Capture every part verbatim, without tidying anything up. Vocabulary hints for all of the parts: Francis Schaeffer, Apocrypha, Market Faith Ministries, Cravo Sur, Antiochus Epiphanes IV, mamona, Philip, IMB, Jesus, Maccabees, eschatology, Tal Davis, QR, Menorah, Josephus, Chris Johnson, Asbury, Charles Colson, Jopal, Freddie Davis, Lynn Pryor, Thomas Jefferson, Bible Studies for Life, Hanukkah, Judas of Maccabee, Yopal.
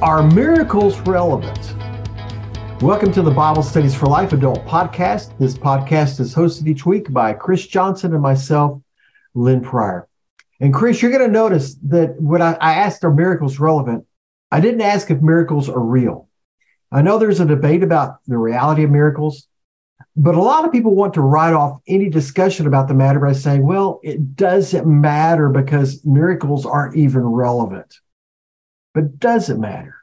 Are miracles relevant? Welcome to the Bible Studies for Life Adult Podcast. This podcast is hosted each week by Chris Johnson and myself, Lynn Pryor. And Chris, you're going to notice that when I, I asked, are miracles relevant? I didn't ask if miracles are real. I know there's a debate about the reality of miracles, but a lot of people want to write off any discussion about the matter by saying, well, it doesn't matter because miracles aren't even relevant. But does it matter?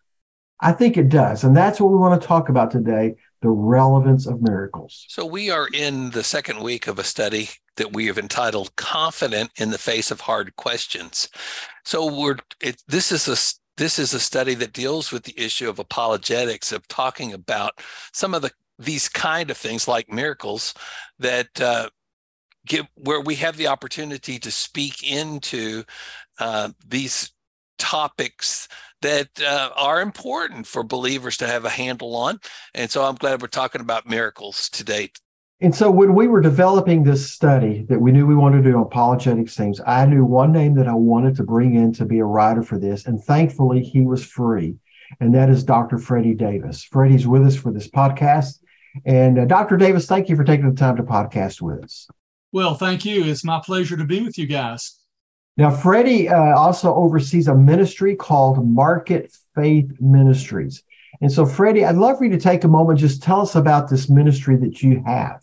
I think it does. And that's what we want to talk about today, the relevance of miracles. So we are in the second week of a study that we have entitled Confident in the Face of Hard Questions. So we're it, this is a this is a study that deals with the issue of apologetics, of talking about some of the these kind of things like miracles that uh, give where we have the opportunity to speak into uh, these topics that uh, are important for believers to have a handle on. And so I'm glad we're talking about miracles today. And so when we were developing this study that we knew we wanted to do apologetics things, I knew one name that I wanted to bring in to be a writer for this. And thankfully, he was free. And that is Doctor Freddie Davis. Freddie's with us for this podcast. And uh, Doctor Davis, thank you for taking the time to podcast with us. Well, thank you. It's my pleasure to be with you guys. Now, Freddie uh, also oversees a ministry called Market Faith Ministries. And so, Freddie, I'd love for you to take a moment, just tell us about this ministry that you have.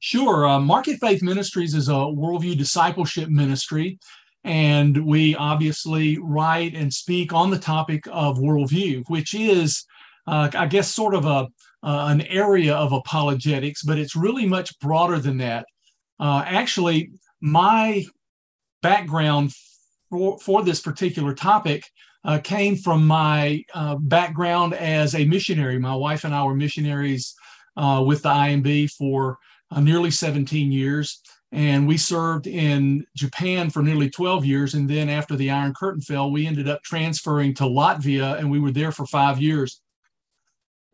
Sure. Uh, Market Faith Ministries is a worldview discipleship ministry, and we obviously write and speak on the topic of worldview, which is, uh, I guess, sort of a uh, an area of apologetics, but it's really much broader than that. Uh, actually, my background for, for this particular topic uh, came from my uh, background as a missionary. My wife and I were missionaries uh, with the I M B for uh, nearly seventeen years, and we served in Japan for nearly twelve years, and then after the Iron Curtain fell, we ended up transferring to Latvia, and we were there for five years.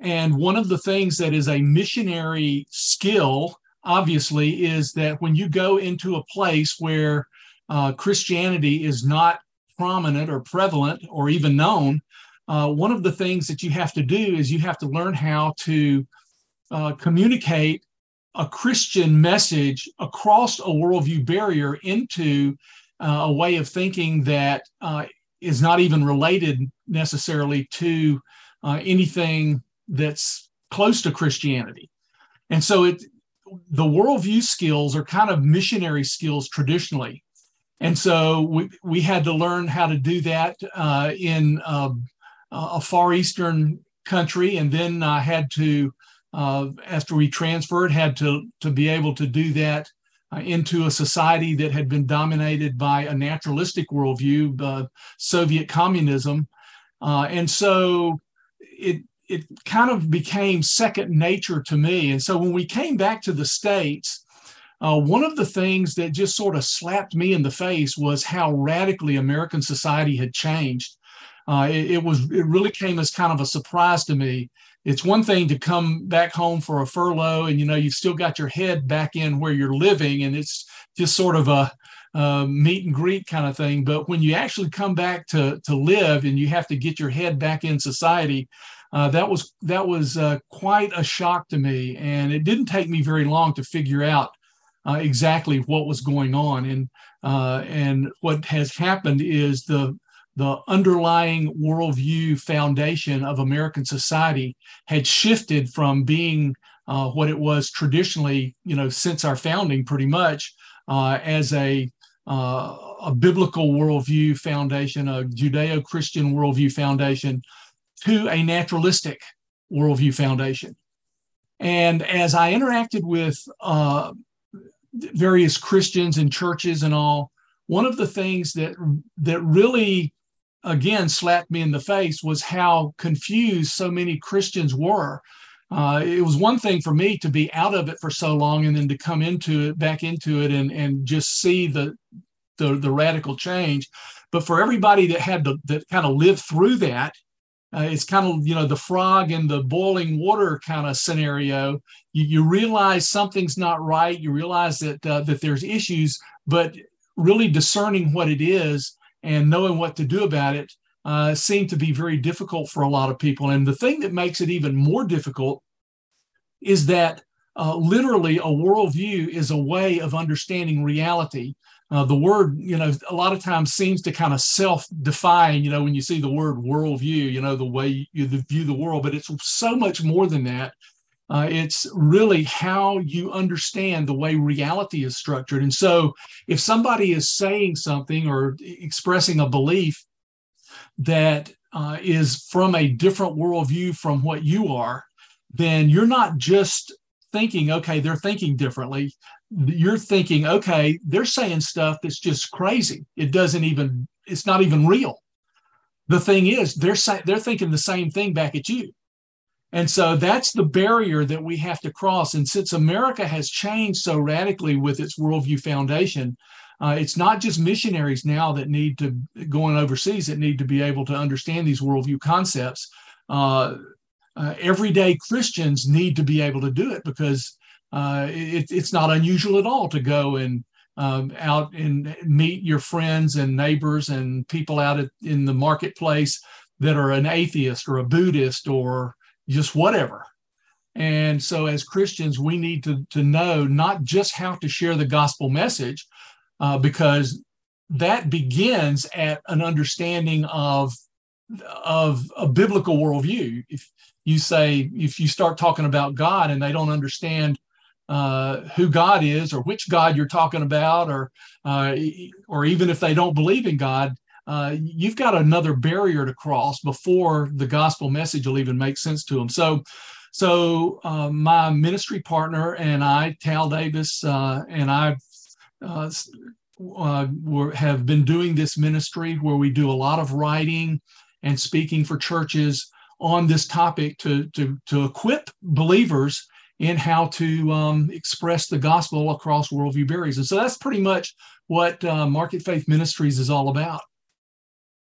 And one of the things that is a missionary skill, obviously, is that when you go into a place where Uh, Christianity is not prominent or prevalent or even known, uh, one of the things that you have to do is you have to learn how to uh, communicate a Christian message across a worldview barrier into uh, a way of thinking that uh, is not even related necessarily to uh, anything that's close to Christianity. And so it, the worldview skills are kind of missionary skills traditionally. And so we, we had to learn how to do that uh, in uh, a Far Eastern country. And then I had to, uh, after we transferred, had to, to be able to do that uh, into a society that had been dominated by a naturalistic worldview, uh, Soviet communism. Uh, and so it, it kind of became second nature to me. And so when we came back to the States, Uh, one of the things that just sort of slapped me in the face was how radically American society had changed. Uh, it, it was it really came as kind of a surprise to me. It's one thing to come back home for a furlough and, you know, you've still got your head back in where you're living, and it's just sort of a, a meet and greet kind of thing. But when you actually come back to, to live and you have to get your head back in society, uh, that was, that was uh, quite a shock to me. And it didn't take me very long to figure out Uh, exactly what was going on. And uh, and what has happened is the the underlying worldview foundation of American society had shifted from being uh, what it was traditionally, you know, since our founding pretty much, uh, as a, uh, a biblical worldview foundation, a Judeo-Christian worldview foundation, to a naturalistic worldview foundation. And as I interacted with uh, various Christians and churches and all, one of the things that that really, again, slapped me in the face was how confused so many Christians were. Uh, it was one thing for me to be out of it for so long and then to come into it, back into it, and and just see the the, the radical change. But for everybody that had to that kind of lived through that, Uh, it's kind of, you know, the frog in the boiling water kind of scenario. You, you realize something's not right. You realize that uh, that there's issues, but really discerning what it is and knowing what to do about it uh, seem to be very difficult for a lot of people. And the thing that makes it even more difficult is that uh, literally a worldview is a way of understanding reality. Uh, the word, you know, a lot of times seems to kind of self-define, you know, when you see the word worldview, you know, the way you view the world, but it's so much more than that. Uh, it's really how you understand the way reality is structured. And so if somebody is saying something or expressing a belief that uh, is from a different worldview from what you are, then you're not just thinking, okay, they're thinking differently. You're thinking, okay, they're saying stuff that's just crazy. It doesn't even, it's not even real. The thing is, they're sa- they're thinking the same thing back at you. And so that's the barrier that we have to cross. And since America has changed so radically with its worldview foundation, uh, it's not just missionaries now that need to, going overseas, that need to be able to understand these worldview concepts. Uh, uh, everyday Christians need to be able to do it, because uh, it, it's not unusual at all to go and um, out and meet your friends and neighbors and people out at, in the marketplace that are an atheist or a Buddhist or just whatever. And so as Christians, we need to, to know not just how to share the gospel message, uh, because that begins at an understanding of, of a biblical worldview. If you say, if you start talking about God and they don't understand uh, who God is or which God you're talking about, or, uh, or even if they don't believe in God, Uh, you've got another barrier to cross before the gospel message will even make sense to them. So, so uh, my ministry partner and I, Tal Davis, uh, and I uh, uh, were, have been doing this ministry where we do a lot of writing and speaking for churches on this topic to, to, to equip believers in how to um, express the gospel across worldview barriers. And so that's pretty much what uh, Market Faith Ministries is all about.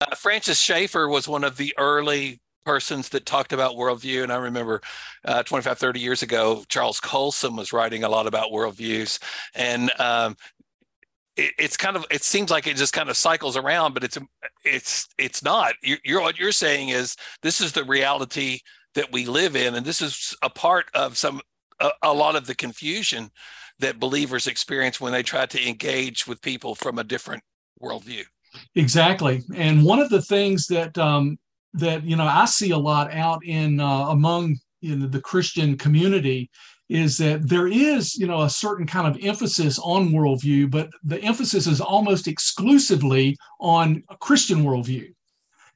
Uh, Francis Schaeffer was one of the early persons that talked about worldview. And I remember uh, twenty-five, thirty years ago, Charles Colson was writing a lot about worldviews. And um, it, it's kind of, it seems like it just kind of cycles around, but it's, it's, it's not. You're, you're, what you're saying is this is the reality that we live in. And this is a part of some, a, a lot of the confusion that believers experience when they try to engage with people from a different worldview. Exactly. And one of the things that, um, that you know, I see a lot out in uh, among in the Christian community is that there is, you know, a certain kind of emphasis on worldview, but the emphasis is almost exclusively on a Christian worldview.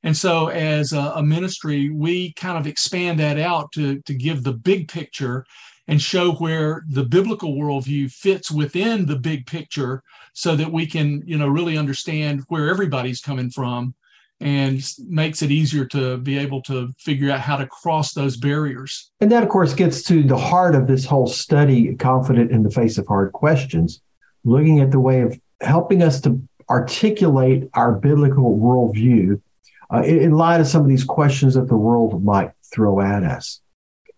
And so as a, a ministry, we kind of expand that out to, to give the big picture and show where the biblical worldview fits within the big picture so that we can, you know, really understand where everybody's coming from, and makes it easier to be able to figure out how to cross those barriers. And that, of course, gets to the heart of this whole study, Confident in the Face of Hard Questions, looking at the way of helping us to articulate our biblical worldview uh, in, in light of some of these questions that the world might throw at us.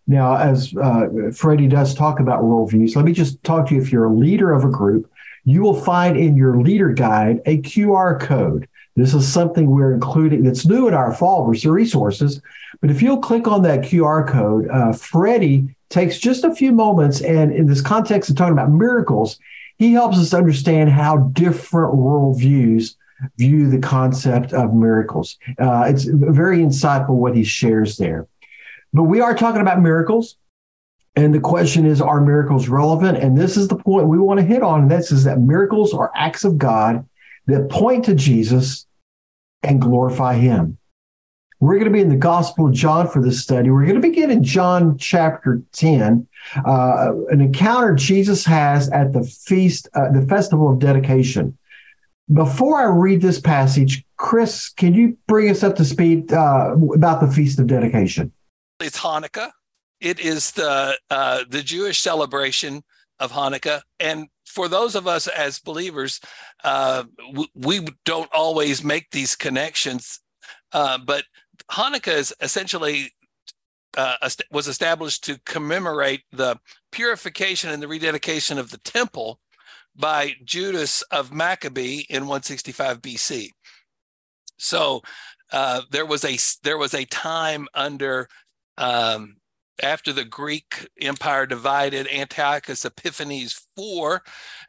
Now, as uh, Freddie does talk about worldviews, let me just talk to you. If you're a leader of a group, you will find in your leader guide a Q R code. This is something we're including that's new in our fall resources. But if you'll click on that Q R code, uh, Freddie takes just a few moments. And in this context of talking about miracles, he helps us understand how different worldviews view the concept of miracles. Uh, it's very insightful what he shares there. But we are talking about miracles, and the question is, are miracles relevant? And this is the point we want to hit on, and this is that miracles are acts of God that point to Jesus and glorify him. We're going to be in the Gospel of John for this study. We're going to begin in John chapter ten, uh, an encounter Jesus has at the feast, uh, the Festival of Dedication. Before I read this passage, Chris, can you bring us up to speed uh, about the Feast of Dedication? It's Hanukkah. It is the uh, the Jewish celebration of Hanukkah. And for those of us as believers, uh, w- we don't always make these connections. Uh, but Hanukkah is essentially uh, was established to commemorate the purification and the rededication of the temple by Judas of Maccabee in one sixty-five B C. So uh, there was a there was a time under um, after the Greek Empire divided, Antiochus Epiphanes the fourth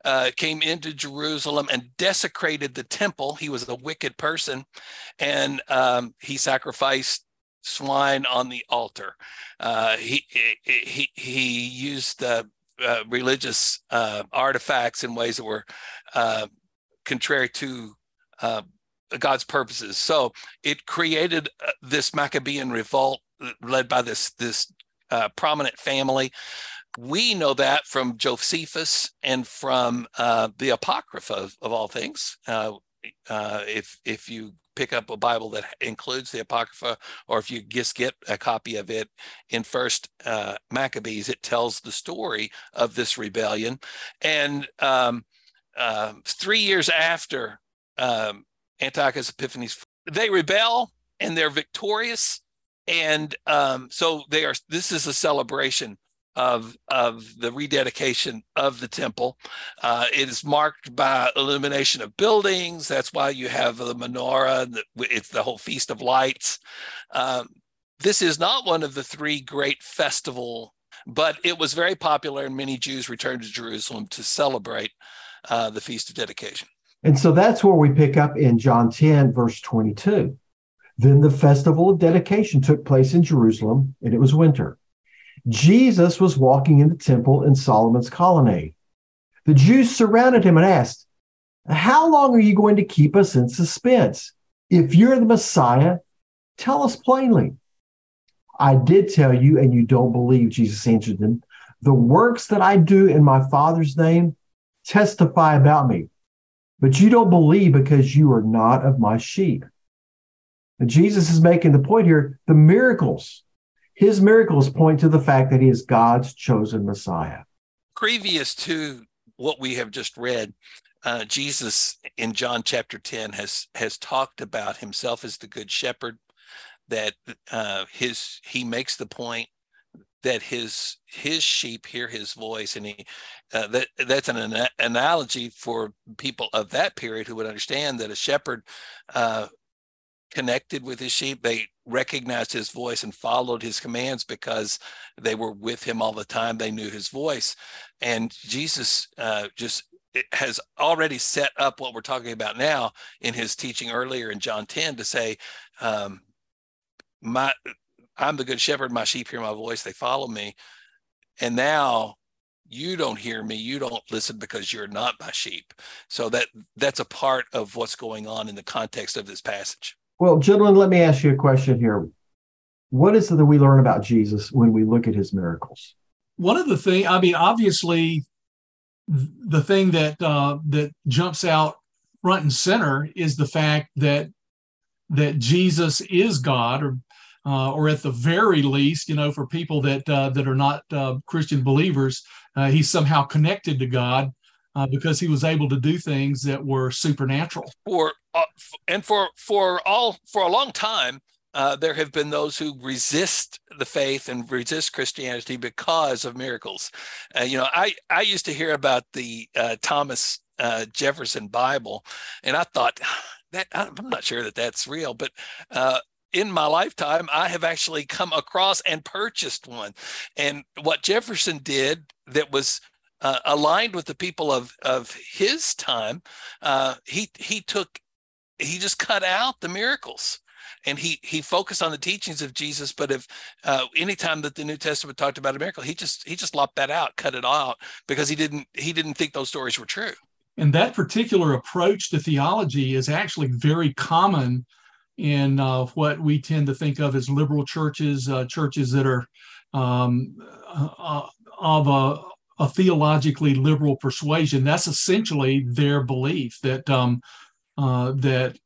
uh, came into Jerusalem and desecrated the temple. He was a wicked person, and um, he sacrificed swine on the altar. Uh, he, he he used the uh, religious uh, artifacts in ways that were uh, contrary to uh, God's purposes. So it created uh, this Maccabean revolt led by this this uh, prominent family. We know that from Josephus and from uh, the Apocrypha of, of all things. Uh, uh, if if you pick up a Bible that includes the Apocrypha, or if you just get a copy of it in First uh, Maccabees, it tells the story of this rebellion. And um, uh, three years after um, Antiochus Epiphanes, they rebel and they're victorious. And um, so they are. This is a celebration of of the rededication of the temple. Uh, it is marked by illumination of buildings. That's why you have the menorah. The, it's the whole Feast of Lights. Um, this is not one of the three great festivals, but it was very popular, and many Jews returned to Jerusalem to celebrate uh, the Feast of Dedication. And so that's where we pick up in John ten, verse twenty-two. Then the festival of dedication took place in Jerusalem, and it was winter. Jesus was walking in the temple in Solomon's colonnade. The Jews surrounded him and asked, "How long are you going to keep us in suspense? If you're the Messiah, tell us plainly." "I did tell you, and you don't believe," Jesus answered them. "The works that I do in my Father's name testify about me, but you don't believe because you are not of my sheep." And Jesus is making the point here, the miracles His miracles point to the fact that he is God's chosen Messiah. Previous to what we have just read, uh, Jesus in John chapter ten has has talked about himself as the good shepherd, that uh, his he makes the point that his his sheep hear his voice, and he uh, that that's an, an analogy for people of that period who would understand that a shepherd uh, connected with his sheep. They recognized his voice and followed his commands because they were with him all the time. They knew his voice. And Jesus uh, just has already set up what we're talking about now in his teaching earlier in John ten to say, um, "My, I'm the good shepherd. My sheep hear my voice. They follow me. And now you don't hear me. You don't listen because you're not my sheep." So that that's a part of what's going on in the context of this passage. Well, gentlemen, let me ask you a question here. What is it that we learn about Jesus when we look at his miracles? One of the things, I mean, obviously, the thing that uh, that jumps out front and center is the fact that that Jesus is God, or uh, or at the very least, you know, for people that uh, that are not uh, Christian believers, uh, he's somehow connected to God uh, because he was able to do things that were supernatural. Or Uh, and for for all for a long time, uh, there have been those who resist the faith and resist Christianity because of miracles. Uh, you know, I I used to hear about the uh, Thomas uh, Jefferson Bible, and I thought that I'm not sure that that's real, but. Uh, In my lifetime, I have actually come across and purchased one. And what Jefferson did that was uh, aligned with the people of of his time, uh, he he took. He just cut out the miracles, and he he focused on the teachings of Jesus. But if uh, any time that the New Testament talked about a miracle, he just he just lopped that out, cut it out, because he didn't he didn't think those stories were true. And that particular approach to theology is actually very common in uh, what we tend to think of as liberal churches, uh, churches that are um, uh, of a, a theologically liberal persuasion. That's essentially their belief that. Um, Uh, that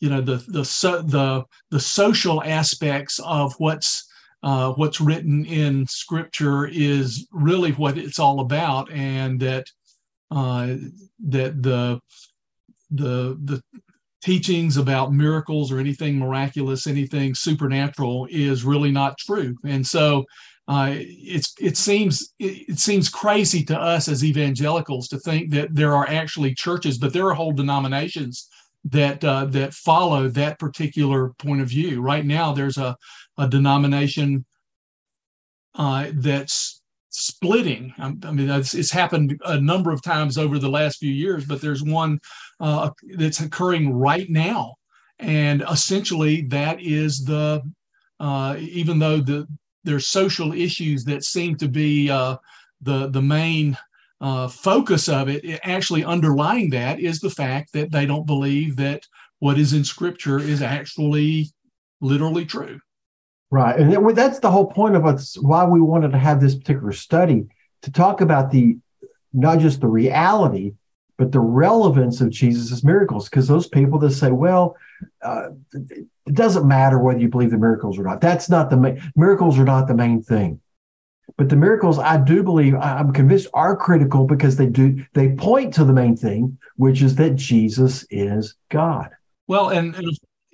you know the the so, the the social aspects of what's uh, what's written in Scripture is really what it's all about, and that uh, that the the the teachings about miracles or anything miraculous, anything supernatural, is really not true. And so uh, it's it seems it, it seems crazy to us as evangelicals to think that there are actually churches, but there are whole denominations that uh, that follow that particular point of view. Right now, there's a, a denomination uh, that's splitting. I, I mean, it's, it's happened a number of times over the last few years, but there's one uh, that's occurring right now. And essentially, that is the, uh, even though the there's social issues that seem to be uh, the, the main Uh, focus of it, it, actually underlying that is the fact that they don't believe that what is in Scripture is actually literally true. Right. And it, that's the whole point of us, why we wanted to have this particular study, to talk about the not just the reality, but the relevance of Jesus's miracles, because those people that say, well, uh, it doesn't matter whether you believe the miracles or not. That's not the ma- miracles are not the main thing. But the miracles, I do believe, I'm convinced, are critical because they do they point to the main thing, which is that Jesus is God. Well, and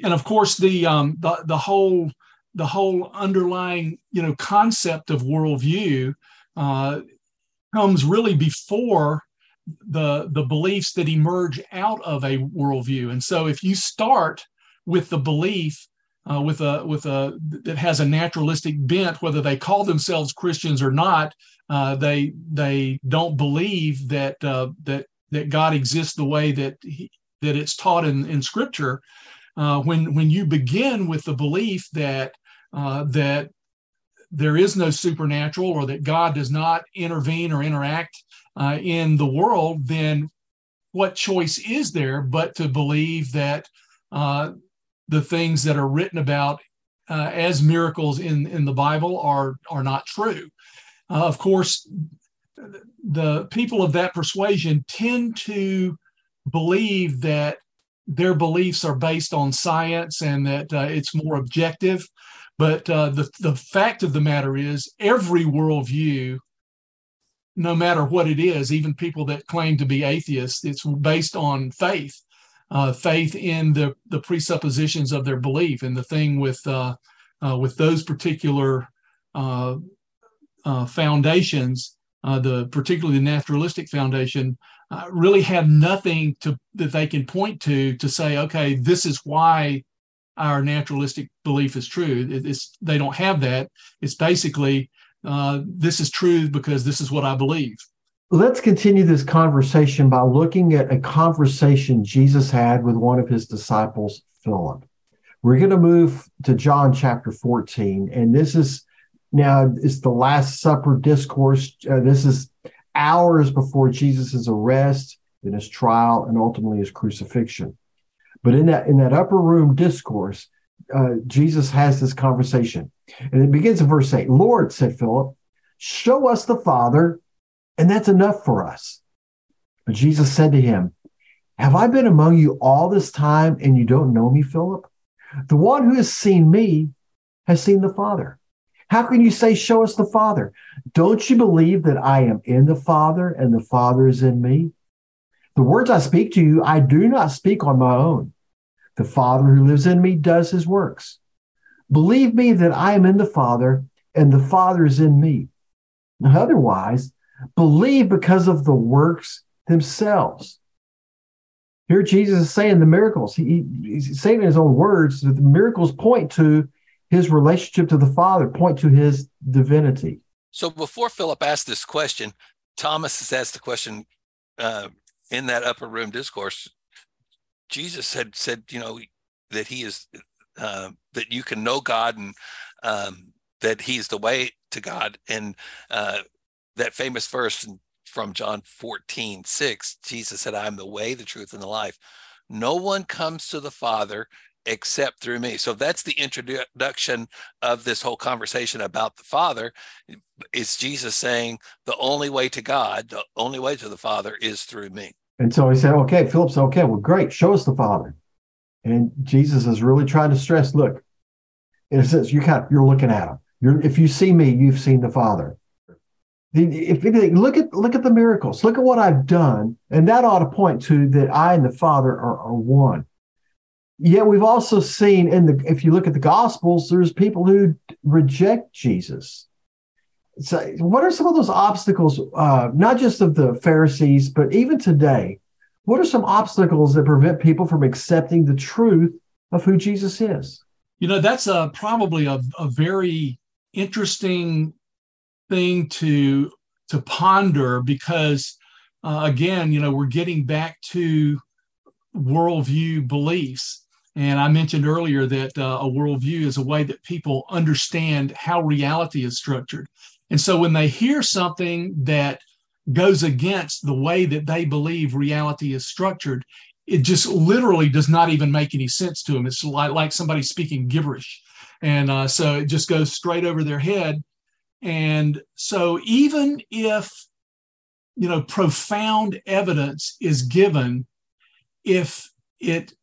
and of course the um, the the whole the whole underlying you know concept of worldview uh, comes really before the the beliefs that emerge out of a worldview. And so, if you start with the belief Uh, with a with a that has a naturalistic bent, whether they call themselves Christians or not, uh, they they don't believe that uh, that that God exists the way that he, that it's taught in in Scripture. Uh, when when you begin with the belief that uh, that there is no supernatural, or that God does not intervene or interact uh, in the world, then what choice is there but to believe that Uh, the things that are written about uh, as miracles in, in the Bible are, are not true. Uh, of course, the people of that persuasion tend to believe that their beliefs are based on science and that uh, it's more objective. But uh, the, the fact of the matter is, every worldview, no matter what it is, even people that claim to be atheists, it's based on faith. Uh, faith in the, the presuppositions of their belief. And the thing with uh, uh, with those particular uh, uh, foundations, uh, the particularly the naturalistic foundation, uh, really have nothing to that they can point to to say, okay, this is why our naturalistic belief is true. It, it's, they don't have that. It's basically, uh, this is true because this is what I believe. Let's continue this conversation by looking at a conversation Jesus had with one of his disciples, Philip. We're going to move to John chapter fourteen, and this is now it's the Last Supper discourse. Uh, this is hours before Jesus' arrest, then his trial, and ultimately his crucifixion. But in that in that upper room discourse, uh, Jesus has this conversation, and it begins in verse eight. "Lord," said Philip, "show us the Father, and that's enough for us." But Jesus said to him, "Have I been among you all this time, and you don't know me, Philip? The one who has seen me has seen the Father. How can you say, 'Show us the Father'? Don't you believe that I am in the Father, and the Father is in me? The words I speak to you, I do not speak on my own. The Father who lives in me does his works. Believe me that I am in the Father, and the Father is in me. Otherwise, believe because of the works themselves." Here Jesus is saying the miracles. He, he's saying in his own words that the miracles point to his relationship to the Father, point to his divinity. So before Philip asked this question, Thomas has asked the question uh, in that upper room discourse. Jesus had said, you know, that he is, uh, that you can know God, and um, that he's the way to God. And uh that famous verse from John fourteen six, Jesus said, "I am the way, the truth, and the life. No one comes to the Father except through me." So that's the introduction of this whole conversation about the Father. It's Jesus saying the only way to God, the only way to the Father is through me. And so he said, okay, Philip said, okay, well, great, show us the Father. And Jesus is really trying to stress, look, in a sense, you kind of, you're looking at him. You're, if you see me, you've seen the Father. If anything, look at look at the miracles. Look at what I've done, and that ought to point to that I and the Father are, are one. Yet we've also seen in the if you look at the Gospels, there's people who reject Jesus. So, what are some of those obstacles? Uh, not just of the Pharisees, but even today, What are some obstacles that prevent people from accepting the truth of who Jesus is? You know, that's a, probably a, a very interesting thing to to ponder because, uh, again, you know, we're getting back to worldview beliefs. And I mentioned earlier that uh, a worldview is a way that people understand how reality is structured. And so when they hear something that goes against the way that they believe reality is structured, it just literally does not even make any sense to them. It's like, like somebody speaking gibberish. And uh, so it just goes straight over their head. And so even if, you know, profound evidence is given, if it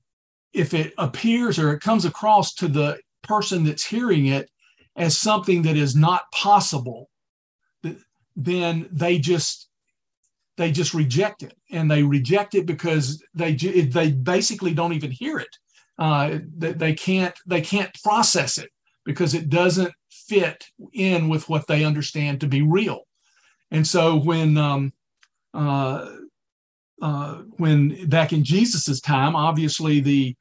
if it appears or it comes across to the person that's hearing it as something that is not possible, then they just they just reject it, and they reject it because they they basically don't even hear it. Uh, they, they can't they can't process it because it doesn't fit in with what they understand to be real. And so when um, uh, uh, when back in Jesus's time, obviously the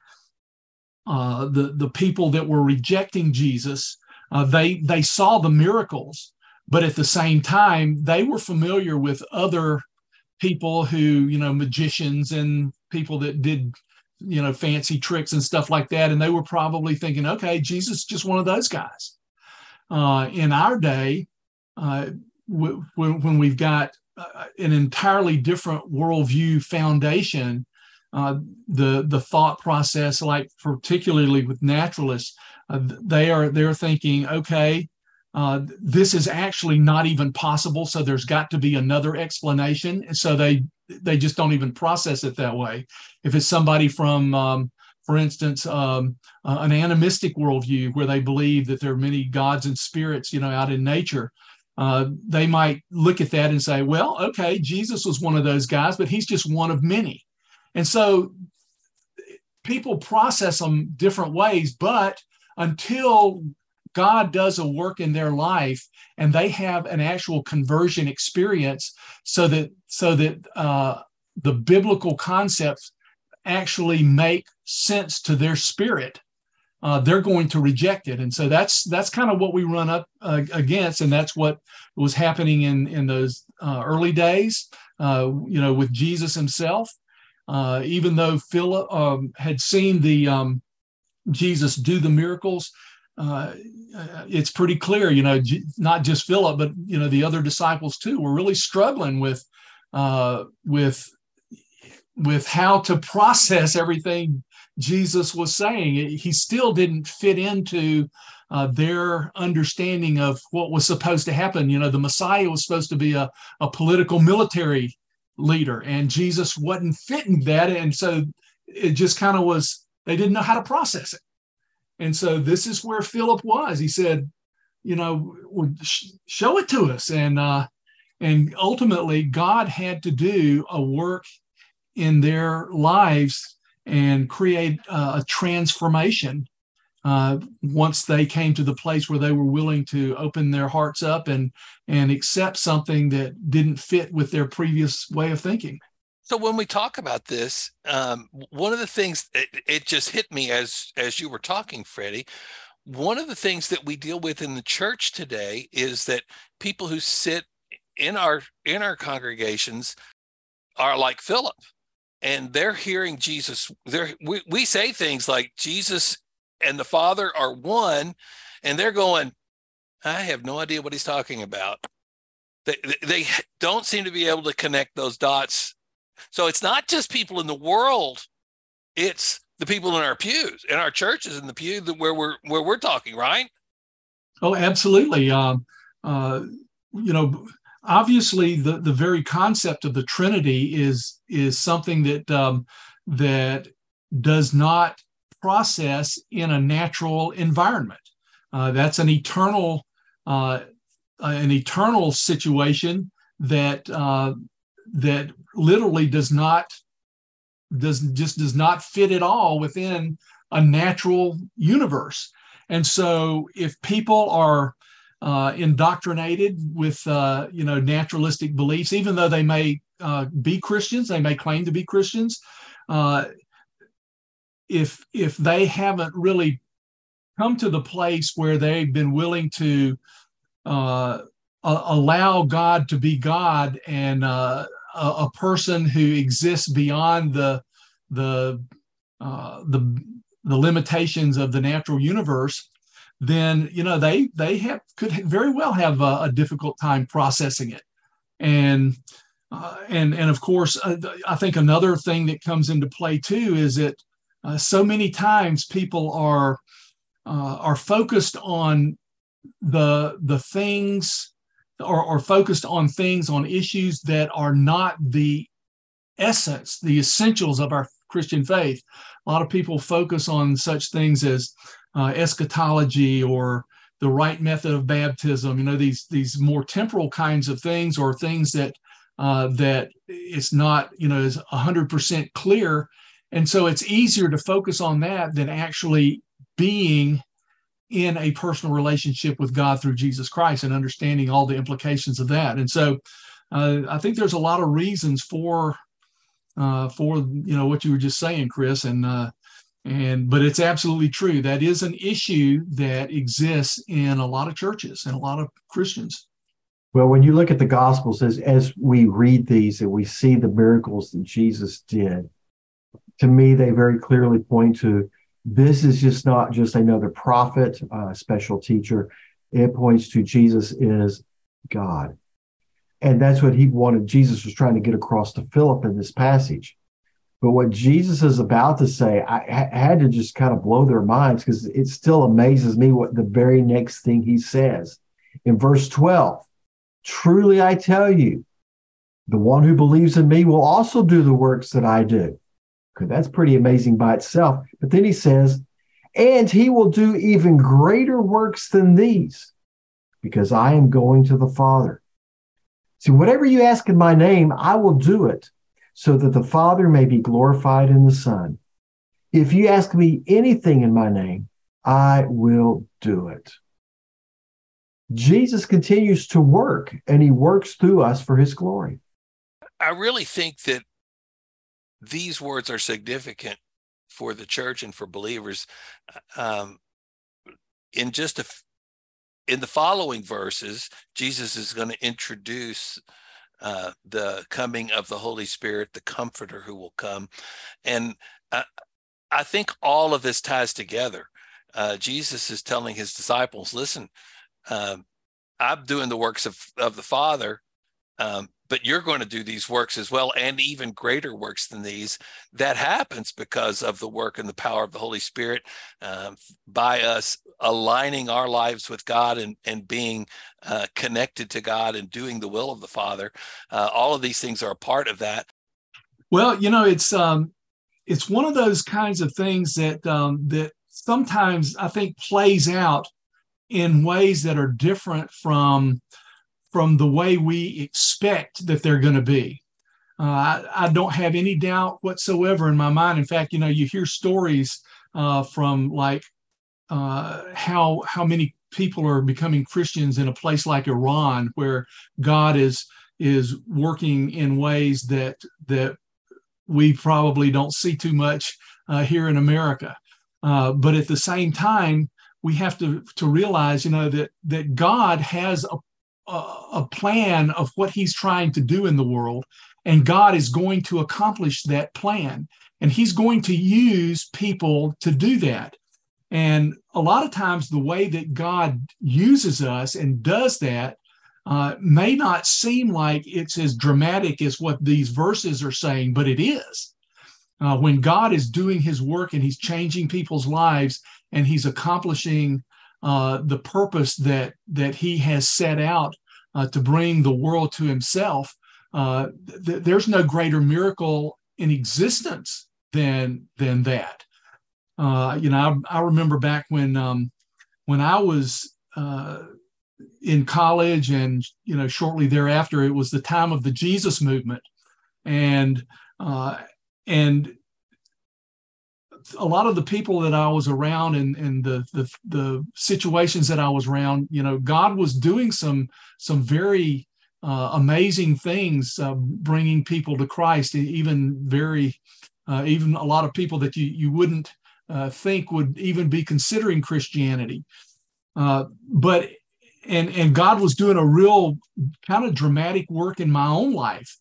uh, the the people that were rejecting Jesus, uh, they they saw the miracles. But at the same time, they were familiar with other people who, you know, magicians and people that did, you know, fancy tricks and stuff like that. And they were probably thinking, okay, Jesus is just one of those guys. Uh, in our day, uh, w- w- when we've got uh, an entirely different worldview foundation, uh, the the thought process, like particularly with naturalists, uh, they are they're thinking, okay, Uh, this is actually not even possible, so there's got to be another explanation. And so they they just don't even process it that way. If it's somebody from, um, for instance, um, uh, an animistic worldview where they believe that there are many gods and spirits, you know, out in nature, uh, they might look at that and say, well, okay, Jesus was one of those guys, but he's just one of many. And so people process them different ways, but until God does a work in their life and they have an actual conversion experience so that so that uh, the biblical concepts actually make sense to their spirit, uh, they're going to reject it. And so that's that's kind of what we run up uh, against. And that's what was happening in, in those uh, early days, uh, you know, with Jesus himself, uh, even though Philip um, had seen the um, Jesus do the miracles. Uh, it's pretty clear, you know, not just Philip, but, you know, the other disciples too were really struggling with, uh, with, with how to process everything Jesus was saying. He still didn't fit into uh, their understanding of what was supposed to happen. You know, the Messiah was supposed to be a, a political military leader, and Jesus wasn't fitting that. And so it just kind of was, they didn't know how to process it. And so this is where Philip was. He said, you know, show it to us. And uh, and ultimately, God had to do a work in their lives and create uh, a transformation uh, once they came to the place where they were willing to open their hearts up and, and accept something that didn't fit with their previous way of thinking. So when we talk about this, um, one of the things, it, it just hit me as as you were talking, Freddie, one of the things that we deal with in the church today is that people who sit in our in our congregations are like Philip, and they're hearing Jesus. They're, we, we say things like Jesus and the Father are one, and they're going, I have no idea what he's talking about. They, they don't seem to be able to connect those dots. So it's not just people in the world, it's the people in our pews, in our churches, in the pew that where we're where we're talking, right? Oh, absolutely. Um, uh, you know, obviously, the, the very concept of the Trinity is is something that um, that does not process in a natural environment. Uh, that's an eternal uh, an eternal situation that uh, that. literally does not does just does not fit at all within a natural universe. And so if people are uh, indoctrinated with uh, you know naturalistic beliefs, even though they may uh, be Christians. They may claim to be Christians. Uh, if if they haven't really come to the place where they've been willing to uh, a- allow God to be God, and uh, a-, a person who exists beyond the the uh, the the limitations of the natural universe, then you know they they have could very well have a, a difficult time processing it, and uh, and and of course uh, I think another thing that comes into play too is that uh, so many times people are uh, are focused on the the things or or focused on things on issues that are not the essence, the essentials of our Christian faith. A lot of people focus on such things as Uh, eschatology or the right method of baptism, you know, these these more temporal kinds of things, or things that uh, that it's not, you know, is one hundred percent clear. And so it's easier to focus on that than actually being in a personal relationship with God through Jesus Christ and understanding all the implications of that. And so uh, I think there's a lot of reasons for, uh, for you know, what you were just saying, Chris, and uh, And but it's absolutely true. That is an issue that exists in a lot of churches and a lot of Christians. Well, when you look at the Gospels, as, as we read these and we see the miracles that Jesus did, to me, they very clearly point to this is just not just another prophet, uh, special teacher. It points to Jesus is God. And that's what he wanted. Jesus was trying to get across to Philip in this passage. But what Jesus is about to say, I had to just kind of blow their minds, because it still amazes me what the very next thing he says. In verse twelve, truly I tell you, the one who believes in me will also do the works that I do. Okay, that's pretty amazing by itself. But then he says, and he will do even greater works than these, because I am going to the Father. See, whatever you ask in my name, I will do it, so that the Father may be glorified in the Son. If you ask me anything in my name, I will do it. Jesus continues to work, and he works through us for his glory. I really think that these words are significant for the church and for believers. Um, in just a, in the following verses, Jesus is going to introduce Uh, the coming of the Holy Spirit, the Comforter who will come. And uh, I think all of this ties together. Uh, Jesus is telling his disciples, listen, um, I'm doing the works of, of the Father, um, but you're going to do these works as well, and even greater works than these. That happens because of the work and the power of the Holy Spirit, um, by us aligning our lives with God and, and being uh, connected to God and doing the will of the Father. Uh, all of these things are a part of that. Well, you know, it's um, it's one of those kinds of things that um, that sometimes I think plays out in ways that are different from from the way we expect that they're going to be. Uh, I, I don't have any doubt whatsoever in my mind. In fact, you know, you hear stories uh, from like uh, how how many people are becoming Christians in a place like Iran, where God is is working in ways that that we probably don't see too much uh, here in America. Uh, but at the same time, we have to to realize, you know, that that God has a a plan of what he's trying to do in the world, and God is going to accomplish that plan, and he's going to use people to do that. And a lot of times the way that God uses us and does that uh, may not seem like it's as dramatic as what these verses are saying, but it is. Uh, when God is doing his work and he's changing people's lives and he's accomplishing Uh, the purpose that that he has set out uh, to bring the world to himself, uh, th- there's no greater miracle in existence than than that. Uh, you know, I, I remember back when um, when I was uh, in college, and you know, shortly thereafter, it was the time of the Jesus movement, and uh, and. a lot of the people that I was around and, and the, the the situations that I was around, you know, God was doing some some very uh, amazing things, uh, bringing people to Christ, even very, uh, even a lot of people that you, you wouldn't uh, think would even be considering Christianity. Uh, but, and, and God was doing a real kind of dramatic work in my own life.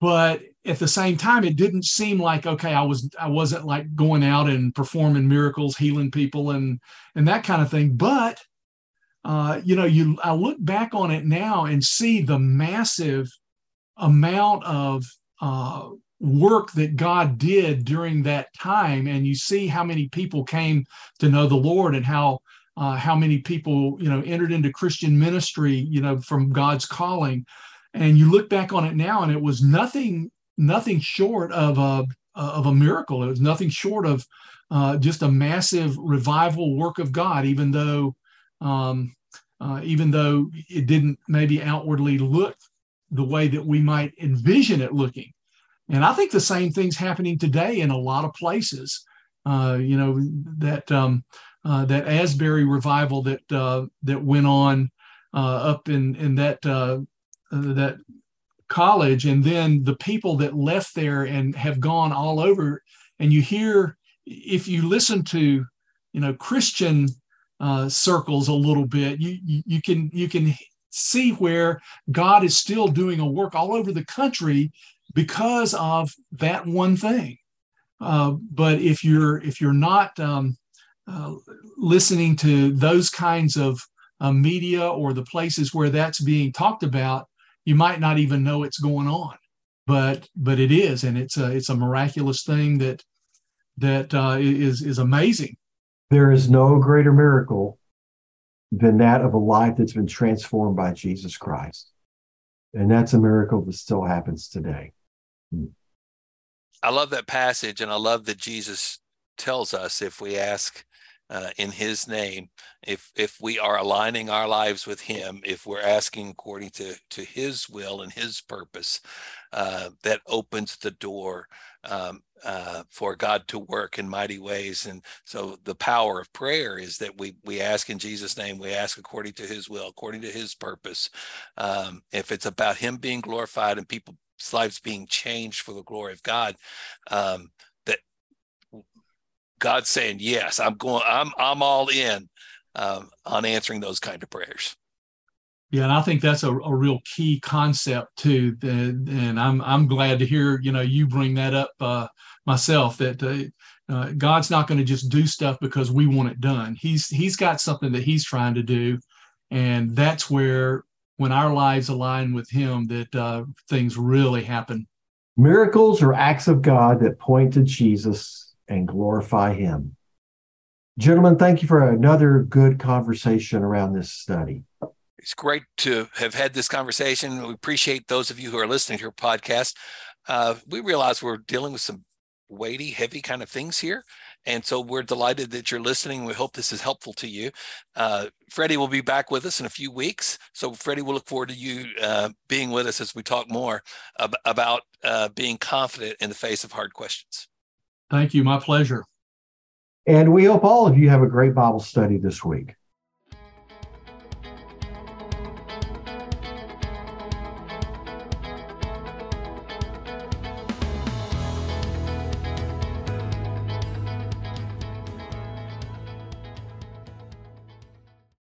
But at the same time, it didn't seem like, okay, I was, I wasn't like going out and performing miracles, healing people and, and that kind of thing. But, uh, you know, you, I look back on it now and see the massive amount of, uh, work that God did during that time. And you see how many people came to know the Lord and how, uh, how many people, you know, entered into Christian ministry, you know, from God's calling. And you look back on it now, and it was nothing, nothing short of a of a miracle. It was nothing short of uh, just a massive revival work of God. Even though, um, uh, even though it didn't maybe outwardly look the way that we might envision it looking. And I think the same thing's happening today in a lot of places. Uh, you know, that um, uh, that Asbury revival that uh, that went on uh, up in in that. Uh, that college, and then the people that left there and have gone all over. And you hear, if you listen to, you know, Christian uh, circles a little bit, you, you you can you can see where God is still doing a work all over the country because of that one thing. Uh, but if you're if you're not um, uh, listening to those kinds of uh, media or the places where that's being talked about, you might not even know it's going on, but but it is, and it's a it's a miraculous thing that that uh, is is amazing. There is no greater miracle than that of a life that's been transformed by Jesus Christ, and that's a miracle that still happens today. I love that passage, and I love that Jesus tells us if we ask Uh, in his name, if if we are aligning our lives with him, if we're asking according to to his will and his purpose, uh, that opens the door um, uh, for God to work in mighty ways. And so the power of prayer is that we we ask in Jesus' name, we ask according to his will, according to his purpose. Um, if it's about him being glorified and people's lives being changed for the glory of God, um, God's saying, yes, I'm going, I'm, I'm all in um, on answering those kind of prayers. Yeah. And I think that's a, a real key concept too. That, and I'm, I'm glad to hear, you know, you bring that up uh, myself, that uh, uh, God's not going to just do stuff because we want it done. He's, he's got something that he's trying to do. And that's where, when our lives align with him, that uh, things really happen. Miracles are acts of God that point to Jesus and glorify him. Gentlemen, thank you for another good conversation around this study. It's great to have had this conversation. We appreciate those of you who are listening to your podcast. Uh, we realize we're dealing with some weighty, heavy kind of things here. And so we're delighted that you're listening. We hope this is helpful to you. Uh, Freddie will be back with us in a few weeks. So Freddie, we'll look forward to you uh, being with us as we talk more ab- about uh, being confident in the face of hard questions. Thank you. My pleasure. And we hope all of you have a great Bible study this week.